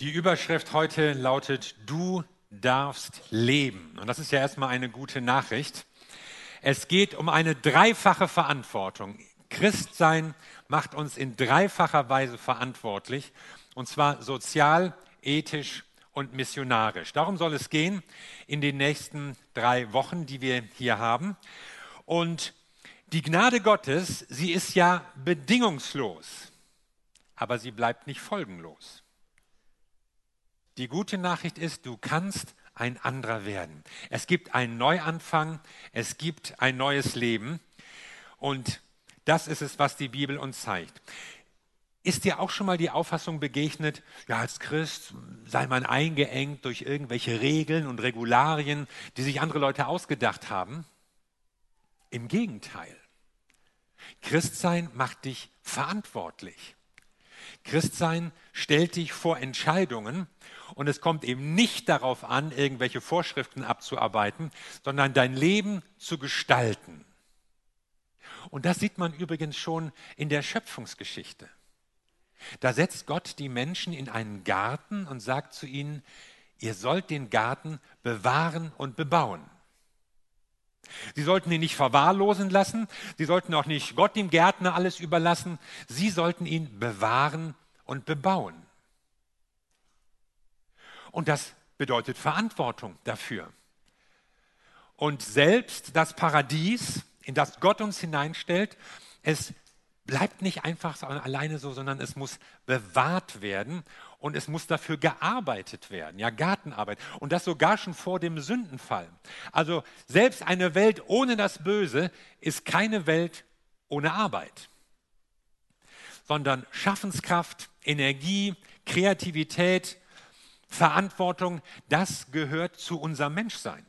Die Überschrift heute lautet, du darfst leben. Und das ist ja erstmal eine gute Nachricht. Es geht um eine dreifache Verantwortung. Christsein macht uns in dreifacher Weise verantwortlich, und zwar sozial, ethisch und missionarisch. Darum soll es gehen in den nächsten 3 Wochen, die wir hier haben. Und die Gnade Gottes, sie ist ja bedingungslos, aber sie bleibt nicht folgenlos. Die gute Nachricht ist, du kannst ein anderer werden. Es gibt einen Neuanfang, es gibt ein neues Leben, und das ist es, was die Bibel uns zeigt. Ist dir auch schon mal die Auffassung begegnet, ja, als Christ sei man eingeengt durch irgendwelche Regeln und Regularien, die sich andere Leute ausgedacht haben? Im Gegenteil. Christsein macht dich verantwortlich. Christsein stellt dich vor Entscheidungen, und es kommt eben nicht darauf an, irgendwelche Vorschriften abzuarbeiten, sondern dein Leben zu gestalten. Und das sieht man übrigens schon in der Schöpfungsgeschichte. Da setzt Gott die Menschen in einen Garten und sagt zu ihnen, ihr sollt den Garten bewahren und bebauen. Sie sollten ihn nicht verwahrlosen lassen, sie sollten auch nicht Gott dem Gärtner alles überlassen, sie sollten ihn bewahren und bebauen. Und das bedeutet Verantwortung dafür. Und selbst das Paradies, in das Gott uns hineinstellt, es bleibt nicht einfach alleine so, sondern es muss bewahrt werden und es muss dafür gearbeitet werden, ja, Gartenarbeit, und das sogar schon vor dem Sündenfall. Also selbst eine Welt ohne das Böse ist keine Welt ohne Arbeit, sondern Schaffenskraft, Energie, Kreativität, Verantwortung, das gehört zu unserem Menschsein.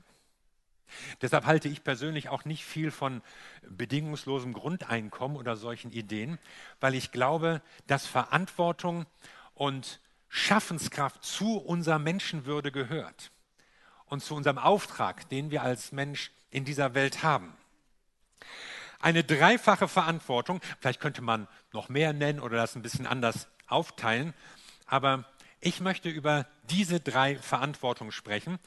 Deshalb halte ich persönlich auch nicht viel von bedingungslosem Grundeinkommen oder solchen Ideen, weil ich glaube, dass Verantwortung und Schaffenskraft zu unserer Menschenwürde gehört und zu unserem Auftrag, den wir als Mensch in dieser Welt haben. Eine dreifache Verantwortung, vielleicht könnte man noch mehr nennen oder das ein bisschen anders aufteilen, aber ich möchte über diese 3 Verantwortungen sprechen.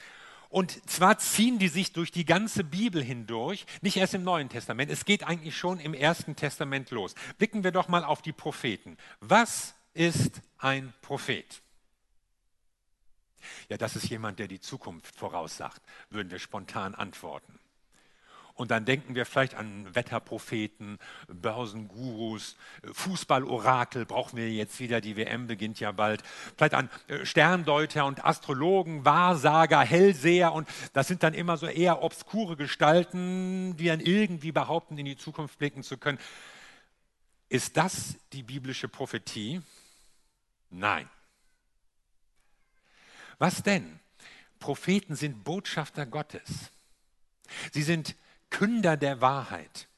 Und zwar ziehen die sich durch die ganze Bibel hindurch, nicht erst im Neuen Testament, es geht eigentlich schon im Ersten Testament los. Blicken wir doch mal auf die Propheten. Was ist ein Prophet? Ja, das ist jemand, der die Zukunft voraussagt, würden wir spontan antworten. Und dann denken wir vielleicht an Wetterpropheten, Börsengurus, Fußballorakel, brauchen wir jetzt wieder, die WM beginnt ja bald. Vielleicht an Sterndeuter und Astrologen, Wahrsager, Hellseher, und das sind dann immer so eher obskure Gestalten, die dann irgendwie behaupten, in die Zukunft blicken zu können. Ist das die biblische Prophetie? Nein. Was denn? Propheten sind Botschafter Gottes. Sie sind Künder der Wahrheit.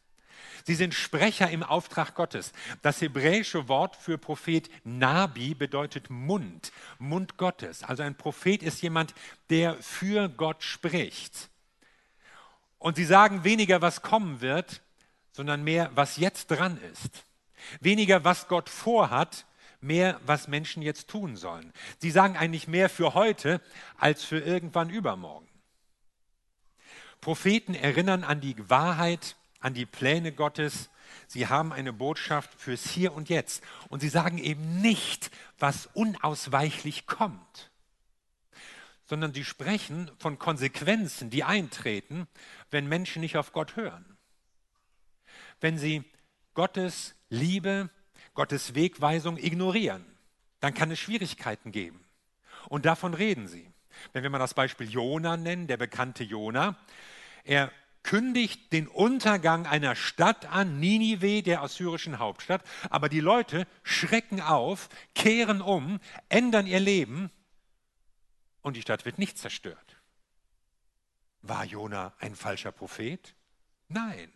Sie sind Sprecher im Auftrag Gottes. Das hebräische Wort für Prophet Nabi bedeutet Mund, Mund Gottes. Also ein Prophet ist jemand, der für Gott spricht. Und sie sagen weniger, was kommen wird, sondern mehr, was jetzt dran ist. Weniger, was Gott vorhat, mehr, was Menschen jetzt tun sollen. Sie sagen eigentlich mehr für heute als für irgendwann übermorgen. Propheten erinnern an die Wahrheit, an die Pläne Gottes. Sie haben eine Botschaft fürs Hier und Jetzt. Und sie sagen eben nicht, was unausweichlich kommt, sondern sie sprechen von Konsequenzen, die eintreten, wenn Menschen nicht auf Gott hören. Wenn sie Gottes Liebe, Gottes Wegweisung ignorieren, dann kann es Schwierigkeiten geben. Und davon reden sie. Wenn wir mal das Beispiel Jona nennen, der bekannte Jona, er kündigt den Untergang einer Stadt an, Ninive, der assyrischen Hauptstadt, aber die Leute schrecken auf, kehren um, ändern ihr Leben und die Stadt wird nicht zerstört. War Jona ein falscher Prophet? Nein,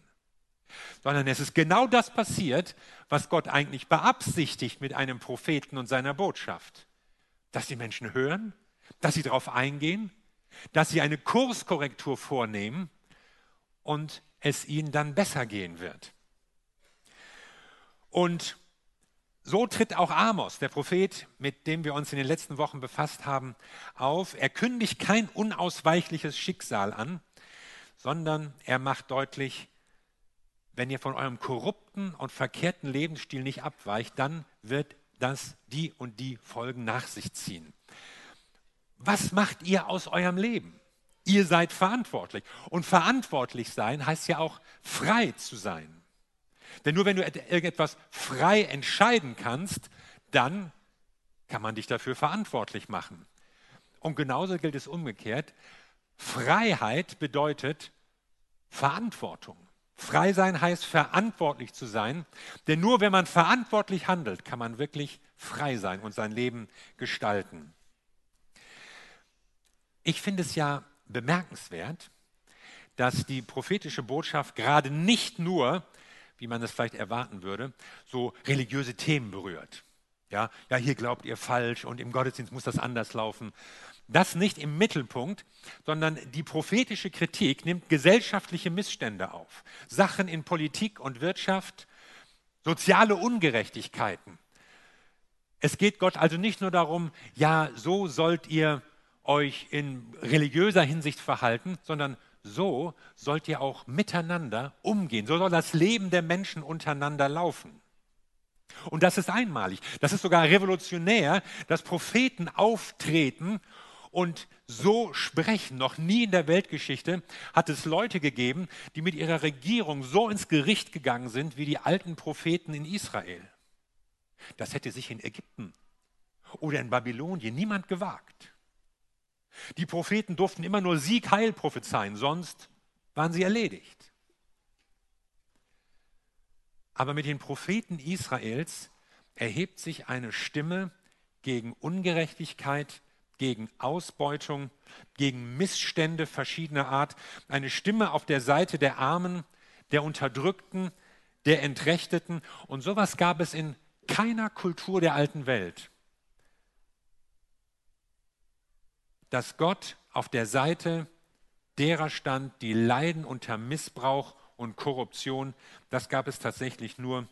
sondern es ist genau das passiert, was Gott eigentlich beabsichtigt mit einem Propheten und seiner Botschaft, dass die Menschen hören, dass sie darauf eingehen, dass sie eine Kurskorrektur vornehmen und es ihnen dann besser gehen wird. Und So tritt auch Amos, der Prophet, mit dem wir uns in den letzten Wochen befasst haben, auf. Er kündigt kein unausweichliches Schicksal an, sondern er macht deutlich, wenn ihr von eurem korrupten und verkehrten Lebensstil nicht abweicht, dann wird das die und die Folgen nach sich ziehen. Was macht ihr aus eurem Leben? Ihr seid verantwortlich. Und verantwortlich sein heißt ja auch, frei zu sein. Denn nur wenn du irgendetwas frei entscheiden kannst, dann kann man dich dafür verantwortlich machen. Und genauso gilt es umgekehrt. Freiheit bedeutet Verantwortung. Frei sein heißt, verantwortlich zu sein. Denn nur wenn man verantwortlich handelt, kann man wirklich frei sein und sein Leben gestalten. Ich finde es ja bemerkenswert, dass die prophetische Botschaft gerade nicht nur, wie man das vielleicht erwarten würde, so religiöse Themen berührt. Ja, hier glaubt ihr falsch und im Gottesdienst muss das anders laufen. Das nicht im Mittelpunkt, sondern die prophetische Kritik nimmt gesellschaftliche Missstände auf. Sachen in Politik und Wirtschaft, soziale Ungerechtigkeiten. Es geht Gott also nicht nur darum, ja, so sollt ihr euch in religiöser Hinsicht verhalten, sondern so sollt ihr auch miteinander umgehen. So soll das Leben der Menschen untereinander laufen. Und das ist einmalig. Das ist sogar revolutionär, dass Propheten auftreten und so sprechen. Noch nie in der Weltgeschichte hat es Leute gegeben, die mit ihrer Regierung so ins Gericht gegangen sind wie die alten Propheten in Israel. Das hätte sich in Ägypten oder in Babylonien niemand gewagt. Die Propheten durften immer nur Siegheil prophezeien, sonst waren sie erledigt. Aber mit den Propheten Israels erhebt sich eine Stimme gegen Ungerechtigkeit, gegen Ausbeutung, gegen Missstände verschiedener Art. Eine Stimme auf der Seite der Armen, der Unterdrückten, der Entrechteten. Und sowas gab es in keiner Kultur der alten Welt. Dass Gott auf der Seite derer stand, die leiden unter Missbrauch und Korruption, das gab es tatsächlich nur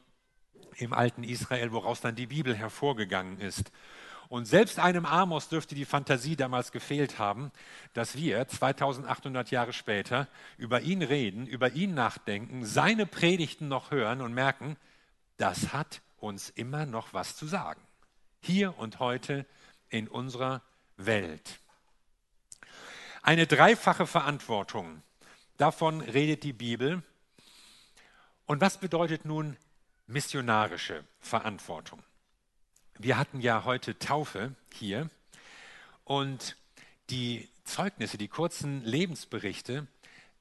im alten Israel, woraus dann die Bibel hervorgegangen ist. Und selbst einem Amos dürfte die Fantasie damals gefehlt haben, dass wir 2800 Jahre später über ihn reden, über ihn nachdenken, seine Predigten noch hören und merken, das hat uns immer noch was zu sagen. Hier und heute in unserer Welt. Eine dreifache Verantwortung, davon redet die Bibel. Und was bedeutet nun missionarische Verantwortung? Wir hatten ja heute Taufe hier und die Zeugnisse, die kurzen Lebensberichte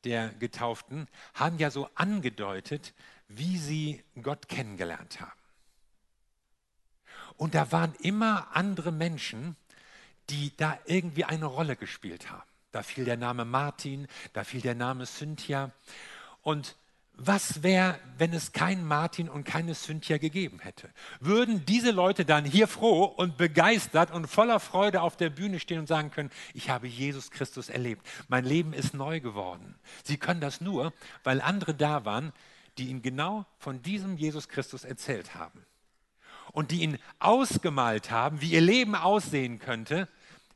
der Getauften haben ja so angedeutet, wie sie Gott kennengelernt haben. Und da waren immer andere Menschen, die da irgendwie eine Rolle gespielt haben. Da fiel der Name Martin, da fiel der Name Cynthia. Und was wäre, wenn es keinen Martin und keine Cynthia gegeben hätte? Würden diese Leute dann hier froh und begeistert und voller Freude auf der Bühne stehen und sagen können, ich habe Jesus Christus erlebt, mein Leben ist neu geworden. Sie können das nur, weil andere da waren, die ihnen genau von diesem Jesus Christus erzählt haben. Und die ihn ausgemalt haben, wie ihr Leben aussehen könnte,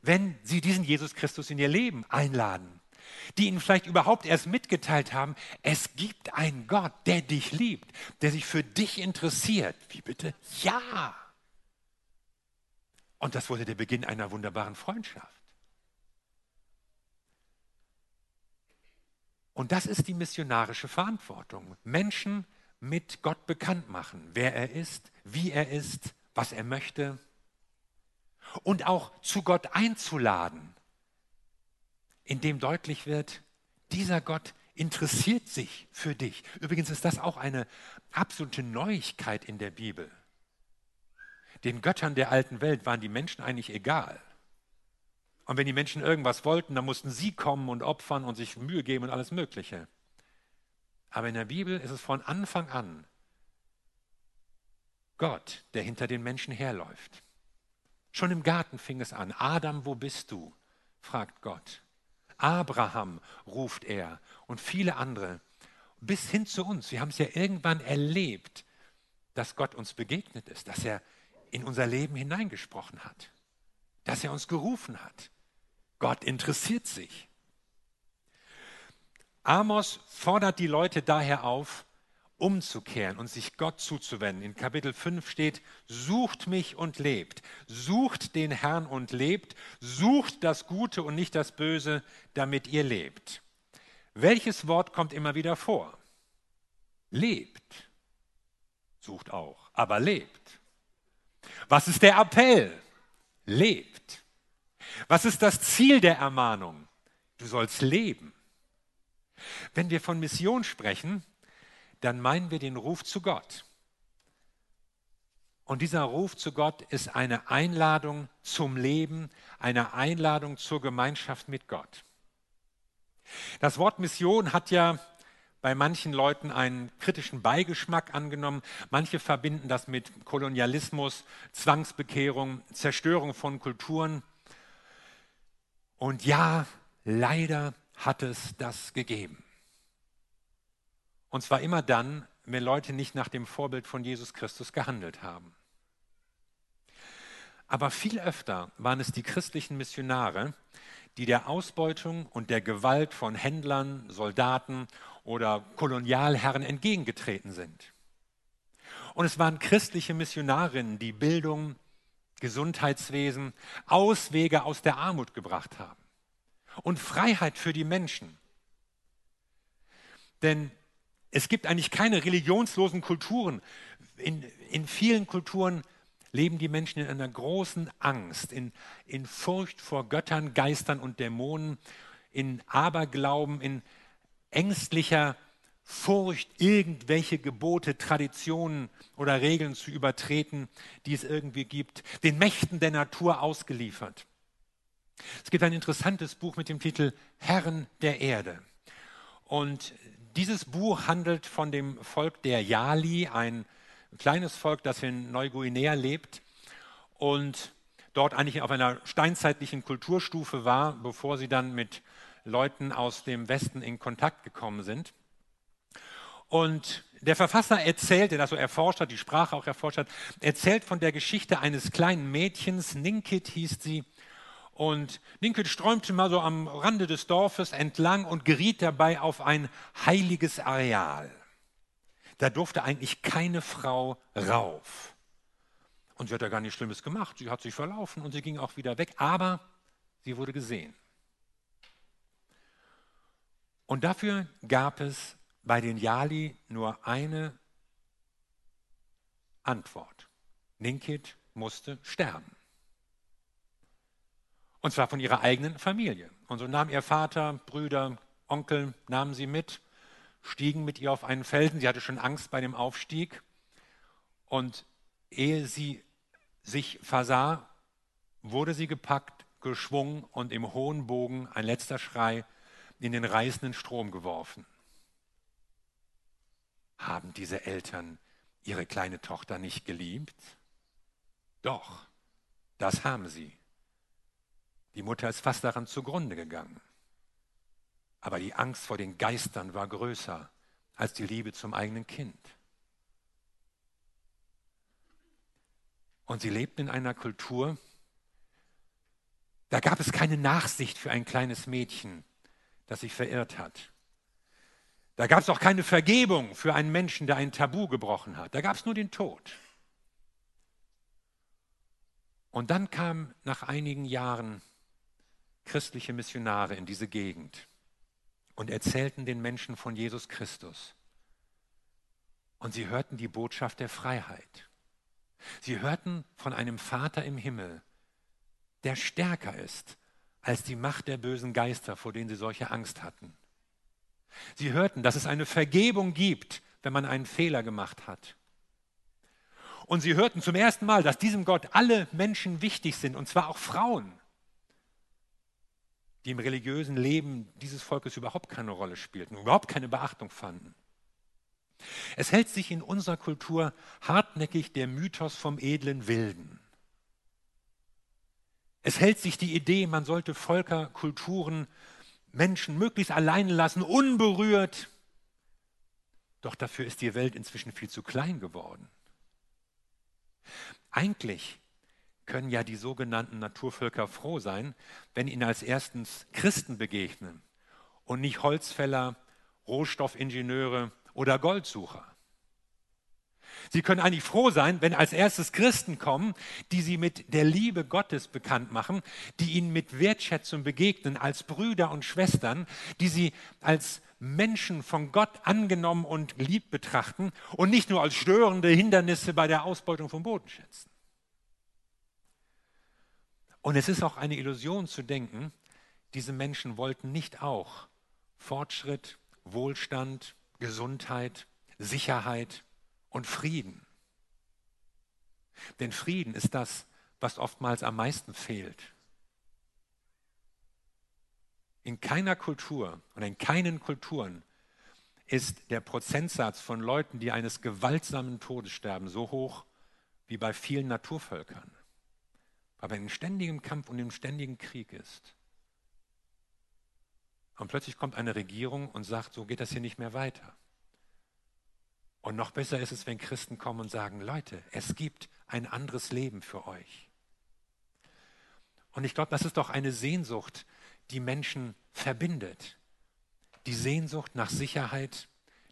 wenn sie diesen Jesus Christus in ihr Leben einladen. Die ihnen vielleicht überhaupt erst mitgeteilt haben, es gibt einen Gott, der dich liebt, der sich für dich interessiert. Wie bitte? Ja! Und das wurde der Beginn einer wunderbaren Freundschaft. Und das ist die missionarische Verantwortung. Menschen mit Gott bekannt machen, wer er ist, wie er ist, was er möchte und auch zu Gott einzuladen, indem deutlich wird, dieser Gott interessiert sich für dich. Übrigens ist das auch eine absolute Neuigkeit in der Bibel. Den Göttern der alten Welt waren die Menschen eigentlich egal. Und wenn die Menschen irgendwas wollten, dann mussten sie kommen und opfern und sich Mühe geben und alles Mögliche. Aber in der Bibel ist es von Anfang an Gott, der hinter den Menschen herläuft. Schon im Garten fing es an. Adam, wo bist du? Fragt Gott. Abraham ruft er und viele andere. Bis hin zu uns. Wir haben es ja irgendwann erlebt, dass Gott uns begegnet ist, dass er in unser Leben hineingesprochen hat, dass er uns gerufen hat. Gott interessiert sich. Amos fordert die Leute daher auf, umzukehren und sich Gott zuzuwenden. In Kapitel 5 steht, sucht mich und lebt, sucht den Herrn und lebt, sucht das Gute und nicht das Böse, damit ihr lebt. Welches Wort kommt immer wieder vor? Lebt. Sucht auch, aber lebt. Was ist der Appell? Lebt. Was ist das Ziel der Ermahnung? Du sollst leben. Wenn wir von Mission sprechen, dann meinen wir den Ruf zu Gott. Und dieser Ruf zu Gott ist eine Einladung zum Leben, eine Einladung zur Gemeinschaft mit Gott. Das Wort Mission hat ja bei manchen Leuten einen kritischen Beigeschmack angenommen. Manche verbinden das mit Kolonialismus, Zwangsbekehrung, Zerstörung von Kulturen. Und ja, leider hat es das gegeben. Und zwar immer dann, wenn Leute nicht nach dem Vorbild von Jesus Christus gehandelt haben. Aber viel öfter waren es die christlichen Missionare, die der Ausbeutung und der Gewalt von Händlern, Soldaten oder Kolonialherren entgegengetreten sind. Und es waren christliche Missionarinnen, die Bildung, Gesundheitswesen, Auswege aus der Armut gebracht haben und Freiheit für die Menschen. Denn es gibt eigentlich keine religionslosen Kulturen. In vielen Kulturen leben die Menschen in einer großen Angst, in Furcht vor Göttern, Geistern und Dämonen, in Aberglauben, in ängstlicher Furcht, irgendwelche Gebote, Traditionen oder Regeln zu übertreten, die es irgendwie gibt, den Mächten der Natur ausgeliefert. Es gibt ein interessantes Buch mit dem Titel Herren der Erde. Und dieses Buch handelt von dem Volk der Yali, ein kleines Volk, das in Neuguinea lebt und dort eigentlich auf einer steinzeitlichen Kulturstufe war, bevor sie dann mit Leuten aus dem Westen in Kontakt gekommen sind. Und der Verfasser erzählt, der das so erforscht hat, die Sprache auch erforscht hat, erzählt von der Geschichte eines kleinen Mädchens, Ninkit hieß sie. Und Ninkit sträumte mal so am Rande des Dorfes entlang und geriet dabei auf ein heiliges Areal. Da durfte eigentlich keine Frau rauf. Und sie hat ja gar nichts Schlimmes gemacht. Sie hat sich verlaufen und sie ging auch wieder weg. Aber sie wurde gesehen. Und dafür gab es bei den Yali nur eine Antwort. Ninkit musste sterben. Und zwar von ihrer eigenen Familie. Und so nahm ihr Vater, Brüder, Onkel, nahmen sie mit, stiegen mit ihr auf einen Felsen. Sie hatte schon Angst bei dem Aufstieg. Und ehe sie sich versah, wurde sie gepackt, geschwungen und im hohen Bogen, ein letzter Schrei, in den reißenden Strom geworfen. Haben diese Eltern ihre kleine Tochter nicht geliebt? Doch, das haben sie. Die Mutter ist fast daran zugrunde gegangen. Aber die Angst vor den Geistern war größer als die Liebe zum eigenen Kind. Und sie lebten in einer Kultur, da gab es keine Nachsicht für ein kleines Mädchen, das sich verirrt hat. Da gab es auch keine Vergebung für einen Menschen, der ein Tabu gebrochen hat. Da gab es nur den Tod. Und dann kamen nach einigen Jahren christliche Missionare in diese Gegend und erzählten den Menschen von Jesus Christus. Und sie hörten die Botschaft der Freiheit. Sie hörten von einem Vater im Himmel, der stärker ist als die Macht der bösen Geister, vor denen sie solche Angst hatten. Sie hörten, dass es eine Vergebung gibt, wenn man einen Fehler gemacht hat. Und sie hörten zum ersten Mal, dass diesem Gott alle Menschen wichtig sind, und zwar auch Frauen, die im religiösen Leben dieses Volkes überhaupt keine Rolle spielten, überhaupt keine Beachtung fanden. Es hält sich in unserer Kultur hartnäckig der Mythos vom edlen Wilden. Es hält sich die Idee, man sollte Völker, Kulturen, Menschen möglichst allein lassen, unberührt. Doch dafür ist die Welt inzwischen viel zu klein geworden. Eigentlich können ja die sogenannten Naturvölker froh sein, wenn ihnen als erstens Christen begegnen und nicht Holzfäller, Rohstoffingenieure oder Goldsucher. Sie können eigentlich froh sein, wenn als erstes Christen kommen, die sie mit der Liebe Gottes bekannt machen, die ihnen mit Wertschätzung begegnen, als Brüder und Schwestern, die sie als Menschen von Gott angenommen und lieb betrachten und nicht nur als störende Hindernisse bei der Ausbeutung vom Boden schätzen. Und es ist auch eine Illusion zu denken, diese Menschen wollten nicht auch Fortschritt, Wohlstand, Gesundheit, Sicherheit und Frieden. Denn Frieden ist das, was oftmals am meisten fehlt. In keiner Kultur und in keinen Kulturen ist der Prozentsatz von Leuten, die eines gewaltsamen Todes sterben, so hoch wie bei vielen Naturvölkern. Aber in ständigem Kampf und im ständigen Krieg ist. Und plötzlich kommt eine Regierung und sagt, so geht das hier nicht mehr weiter. Und noch besser ist es, wenn Christen kommen und sagen, Leute, es gibt ein anderes Leben für euch. Und ich glaube, das ist doch eine Sehnsucht, die Menschen verbindet. Die Sehnsucht nach Sicherheit,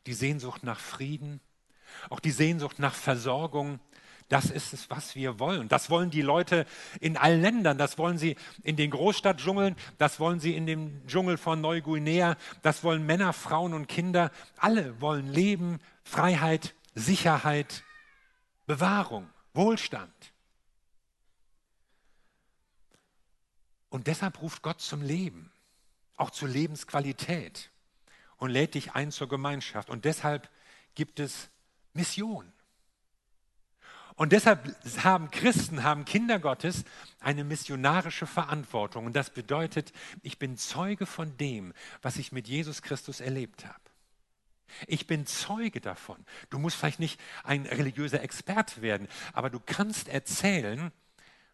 die Sehnsucht nach Frieden, auch die Sehnsucht nach Versorgung. Das ist es, was wir wollen. Das wollen die Leute in allen Ländern. Das wollen sie in den Großstadtdschungeln. Das wollen sie in dem Dschungel von Neuguinea. Das wollen Männer, Frauen und Kinder. Alle wollen leben, Freiheit, Sicherheit, Bewahrung, Wohlstand. Und deshalb ruft Gott zum Leben, auch zur Lebensqualität und lädt dich ein zur Gemeinschaft. Und deshalb gibt es Mission. Und deshalb haben Christen, haben Kinder Gottes eine missionarische Verantwortung. Und das bedeutet, ich bin Zeuge von dem, was ich mit Jesus Christus erlebt habe. Ich bin Zeuge davon. Du musst vielleicht nicht ein religiöser Experte werden, aber du kannst erzählen,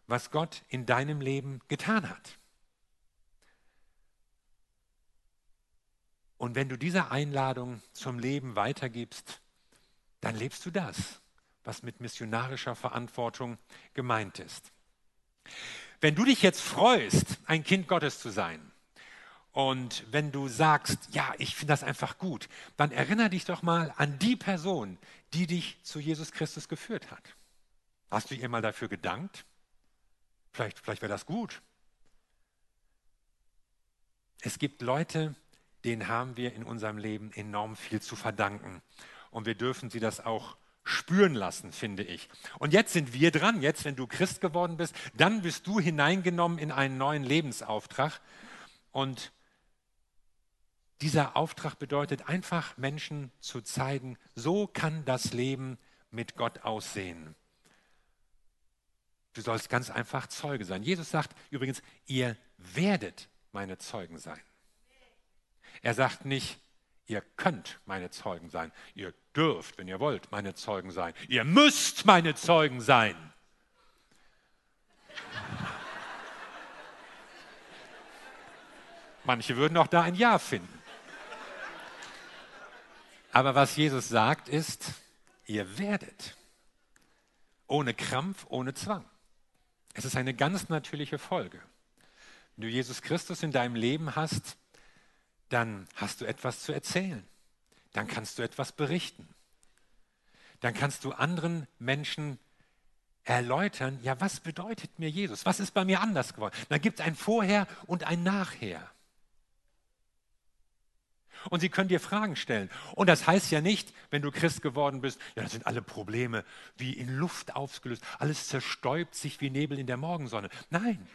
was Gott in deinem Leben getan hat. Und wenn du diese Einladung zum Leben weitergibst, dann lebst du das, was mit missionarischer Verantwortung gemeint ist. Wenn du dich jetzt freust, ein Kind Gottes zu sein, und wenn du sagst, ja, ich finde das einfach gut, dann erinnere dich doch mal an die Person, die dich zu Jesus Christus geführt hat. Hast du ihr mal dafür gedankt? Vielleicht wäre das gut. Es gibt Leute, denen haben wir in unserem Leben enorm viel zu verdanken. Und wir dürfen sie das auch spüren lassen, finde ich. Und jetzt sind wir dran. Jetzt, wenn du Christ geworden bist, dann bist du hineingenommen in einen neuen Lebensauftrag. Und dieser Auftrag bedeutet einfach, Menschen zu zeigen, so kann das Leben mit Gott aussehen. Du sollst ganz einfach Zeuge sein. Jesus sagt übrigens, ihr werdet meine Zeugen sein. Er sagt nicht, ihr könnt meine Zeugen sein. Ihr dürft, wenn ihr wollt, meine Zeugen sein. Ihr müsst meine Zeugen sein. Manche würden auch da ein Ja finden. Aber was Jesus sagt ist, ihr werdet. Ohne Krampf, ohne Zwang. Es ist eine ganz natürliche Folge. Wenn du Jesus Christus in deinem Leben hast, dann hast du etwas zu erzählen. Dann kannst du etwas berichten. Dann kannst du anderen Menschen erläutern, ja, was bedeutet mir Jesus? Was ist bei mir anders geworden? Dann gibt es ein Vorher und ein Nachher. Und sie können dir Fragen stellen. Und das heißt ja nicht, wenn du Christ geworden bist, ja, dann sind alle Probleme wie in Luft aufgelöst. Alles zerstäubt sich wie Nebel in der Morgensonne. Nein,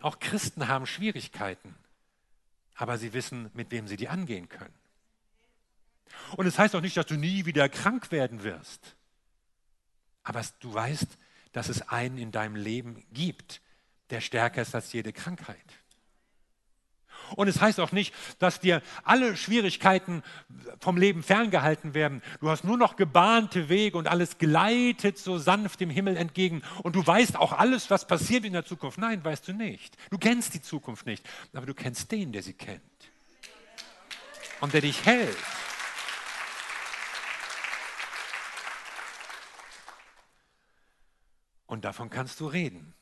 auch Christen haben Schwierigkeiten. Aber sie wissen, mit wem sie die angehen können. Und es heißt auch nicht, dass du nie wieder krank werden wirst. Aber du weißt, dass es einen in deinem Leben gibt, der stärker ist als jede Krankheit. Und es heißt auch nicht, dass dir alle Schwierigkeiten vom Leben ferngehalten werden. Du hast nur noch gebahnte Wege und alles gleitet so sanft dem Himmel entgegen. Und du weißt auch alles, was passiert in der Zukunft. Nein, weißt du nicht. Du kennst die Zukunft nicht, aber du kennst den, der sie kennt. Und der dich hält. Und davon kannst du reden.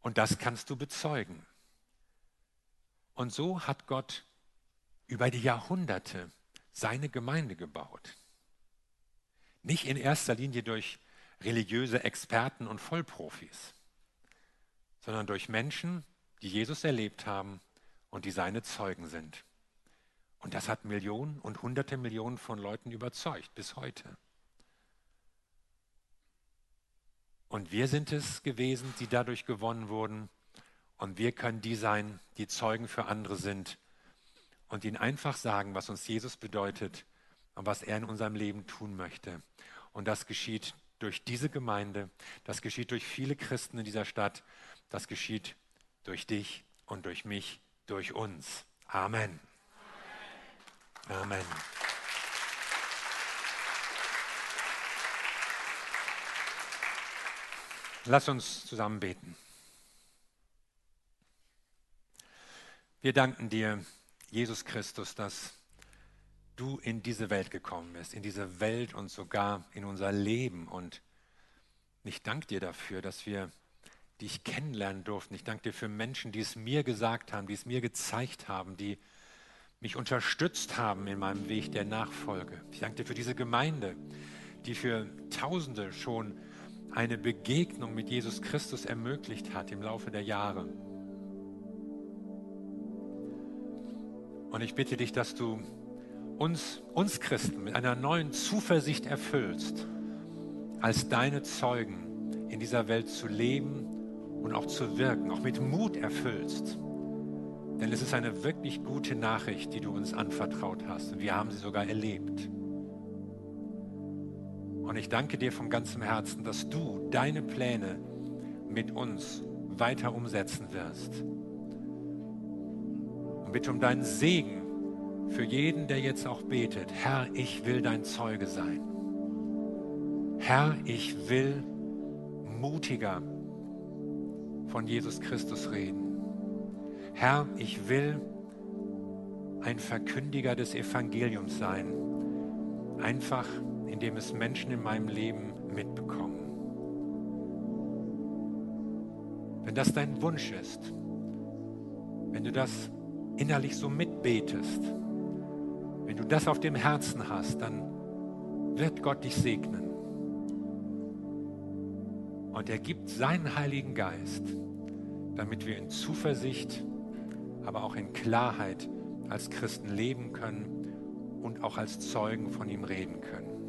Und das kannst du bezeugen. Und so hat Gott über die Jahrhunderte seine Gemeinde gebaut. Nicht in erster Linie durch religiöse Experten und Vollprofis, sondern durch Menschen, die Jesus erlebt haben und die seine Zeugen sind. Und das hat Millionen und hunderte Millionen von Leuten überzeugt, bis heute. Und wir sind es gewesen, die dadurch gewonnen wurden. Und wir können die sein, die Zeugen für andere sind und ihnen einfach sagen, was uns Jesus bedeutet und was er in unserem Leben tun möchte. Und das geschieht durch diese Gemeinde, das geschieht durch viele Christen in dieser Stadt, das geschieht durch dich und durch mich, durch uns. Amen. Amen. Lass uns zusammen beten. Wir danken dir, Jesus Christus, dass du in diese Welt gekommen bist, in diese Welt und sogar in unser Leben. Und ich danke dir dafür, dass wir dich kennenlernen durften. Ich danke dir für Menschen, die es mir gesagt haben, die es mir gezeigt haben, die mich unterstützt haben in meinem Weg der Nachfolge. Ich danke dir für diese Gemeinde, die für Tausende schon eine Begegnung mit Jesus Christus ermöglicht hat im Laufe der Jahre. Und ich bitte dich, dass du uns Christen mit einer neuen Zuversicht erfüllst, als deine Zeugen in dieser Welt zu leben und auch zu wirken, auch mit Mut erfüllst. Denn es ist eine wirklich gute Nachricht, die du uns anvertraut hast. Wir haben sie sogar erlebt. Und ich danke dir von ganzem Herzen, dass du deine Pläne mit uns weiter umsetzen wirst. Und bitte um deinen Segen für jeden, der jetzt auch betet. Herr, ich will dein Zeuge sein. Herr, ich will mutiger von Jesus Christus reden. Herr, ich will ein Verkündiger des Evangeliums sein, einfach indem es Menschen in meinem Leben mitbekommen. Wenn das dein Wunsch ist, wenn du das innerlich so mitbetest, wenn du das auf dem Herzen hast, dann wird Gott dich segnen. Und er gibt seinen Heiligen Geist, damit wir in Zuversicht, aber auch in Klarheit als Christen leben können und auch als Zeugen von ihm reden können.